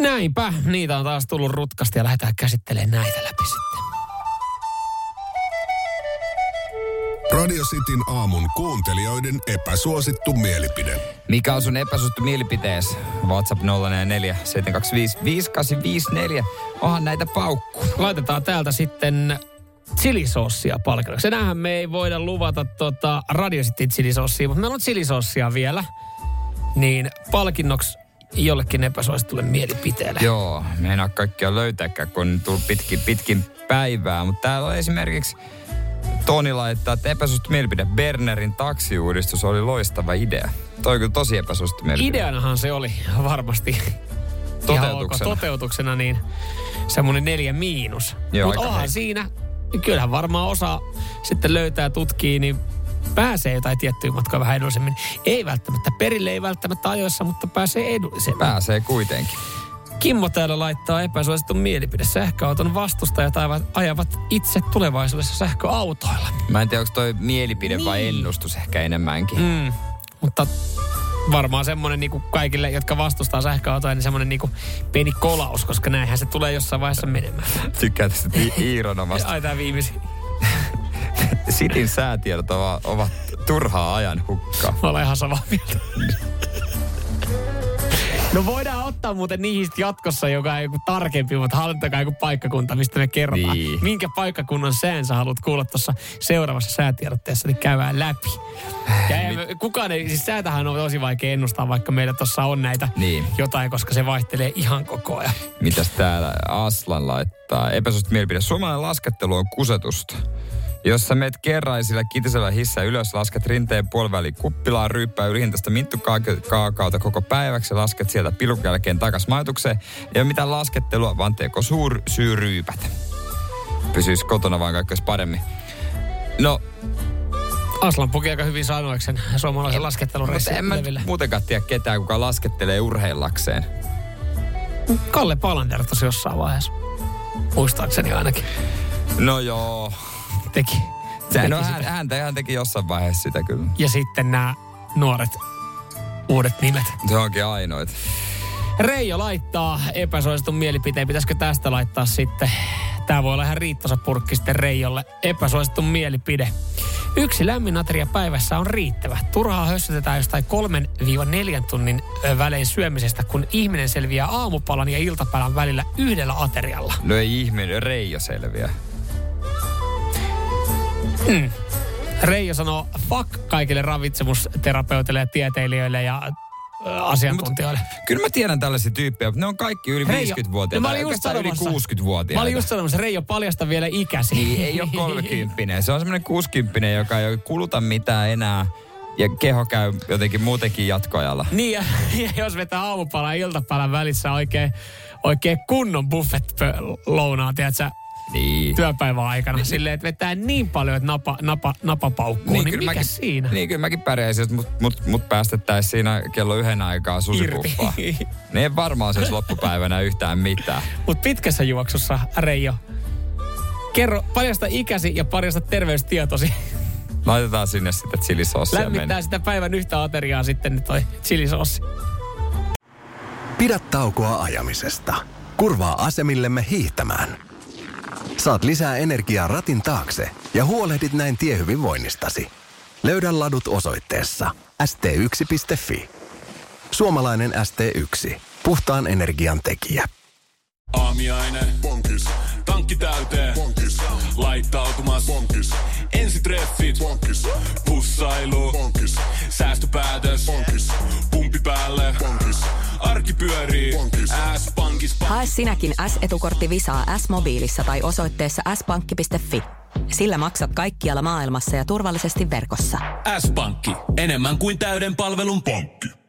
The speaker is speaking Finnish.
Näinpä. Niitä on taas tullut rutkasti ja lähdetään käsittelemään näitä läpi sitten. Radio Cityn aamun kuuntelijoiden epäsuosittu mielipide. Mikä on sun epäsuosittu mielipiteesi? WhatsApp 047255854. Onhan näitä paukku. Laitetaan täältä sitten chilisossia palkinnoksi. Senähän me ei voida luvata Radio Cityn chilisossia, mutta meillä on chilisossia vielä. Niin palkinnoksi jollekin epäsuositulle mielipiteelle. Joo, me ei enää kaikkia löytääkään, kun on tullut pitkin päivää. Mutta täällä on esimerkiksi Toni laittaa, että epäsuosittu mielipide. Bernerin taksiuudistus oli loistava idea. Toi on kyllä tosi epäsuosittu mielipide. Ideanahan se oli varmasti. Toteutuksena niin semmoinen 4-. Mutta onhan siinä, kyllähän varmaan osa sitten löytää, tutkii, niin pääsee jotain tiettyä matkaa vähän edullisemmin. Ei välttämättä perille, ei välttämättä ajoissa, mutta pääsee edullisemmin. Pääsee kuitenkin. Kimmo täällä laittaa epäsuositun mielipide. Sähköauton vastustajat ajavat itse tulevaisuudessa sähköautoilla. Mä en tiedä, onko toi mielipide vai ennustus ehkä enemmänkin. Mutta varmaan semmoinen niinku kaikille, jotka vastustaa sähköautoja, niin semmoinen niinku pieni kolaus, koska näinhän se tulee jossain vaiheessa menemään. Tykkää tästä Iironomasta. Ai tää viimeisin. Sitin säätiedot ovat turhaa ajan hukkaa. Mä olen ihan samaa mieltä. No voidaan ottaa muuten niistä jatkossa, joka on joku tarkempi, mutta hallintakaa joku paikkakunta, mistä me kerrotaan. Niin. Minkä paikkakunnan sään sä haluat kuulla tuossa seuraavassa säätiedotteessa, niin käydään läpi. Ja kukaan ei, siis säätähän on tosi vaikea ennustaa, vaikka meillä tuossa on näitä jotain, koska se vaihtelee ihan koko ajan. Mitäs täällä Aslan laittaa? Epäsuosittu mielipide. Suomalainen laskettelu on kusetusta. Jos sä meet kerraisilla kitisellä hissä ylös, lasket rinteen puoliväliin kuppilaan, ryyppää ylihintaista minttukaakaota koko päiväksi, lasket sieltä pilkun jälkeen takas majoitukseen. Ei ole mitään laskettelua, vaan teeko syyryypät. Pysyis kotona vaan kaikkein paremmin. No, Aslan puki aika hyvin sanoiksen suomalaisen laskettelun reissin. En mä muutenkaan tiedä ketään, kuka laskettelee urheillakseen. Kalle Palander tosi jossain vaiheessa. Muistaakseni ainakin. No joo. Hän teki jossain vaiheessa sitä kyllä. Ja sitten nämä nuoret uudet nimet. Se onkin ainoita. Reijo laittaa epäsuositun mielipiteen. Pitäisikö tästä laittaa sitten? Tää voi olla ihan riittosa purkki sitten Reijolle. Epäsuositun mielipide. 1 lämmin ateria päivässä on riittävä. Turhaa hössytetään jostain 3-4 tunnin välein syömisestä, kun ihminen selviää aamupalan ja iltapalan välillä 1 aterialla. No ei ihminen, Reijo selviää. Reijo sanoo fuck kaikille ravitsemusterapeuteille ja tieteilijöille ja asiantuntijoille. No, kyllä mä tiedän tällaisia tyyppejä, mutta ne on kaikki yli 50-vuotiaita. No, yli 60-vuotiaita. Mä olin just sanomassa, Reijo paljasta vielä ikäsi. Niin, ei ole 30. Se on semmoinen 60, joka ei kuluta mitään enää. Ja keho käy jotenkin muutenkin jatkoajalla. Niin, ja jos vetää aamupalan ja iltapalan välissä oikein kunnon buffet-lounaa, tiedätkö? Niin. Työpäivän aikana. Silleen, että vetää niin paljon, että napa paukkuu. Niin mikä mäkin, siinä? Niin, kyllä mäkin pärjäisin, mut päästettäisiin siinä kello 1 aikaa susipuffaa. Niin ei varmaan siis loppupäivänä yhtään mitään. Mut pitkässä juoksussa, Reijo, kerro, paljasta ikäsi ja paljasta terveystietosi. Laitetaan sinne sitten chilisossia. Lämmittää mennä. Sitä päivän yhtä ateriaa sitten toi chilisossi. Pidä taukoa ajamisesta. Kurvaa asemillemme hiihtämään. Saat lisää energiaa ratin taakse ja huolehdit näin tiehyvinvoinnistasi. Löydä ladut osoitteessa st1.fi. Suomalainen ST1. Puhtaan energian tekijä. Aamiainen. Bonkis. Tankki täyteen. Bonkis. Laittautumas. Bonkis. Ensitreffit. Bonkis. Pussailu. Bonkis. Säästöpäätös. Bonkis. Pumpi päälle. Bonkis. Arki pyörii. Bonkis. S-pankki. Hae sinäkin S-etukortti Visaa S-mobiilissa tai osoitteessa s-pankki.fi. Sillä maksat kaikkialla maailmassa ja turvallisesti verkossa. S-pankki. Enemmän kuin täyden palvelun pankki.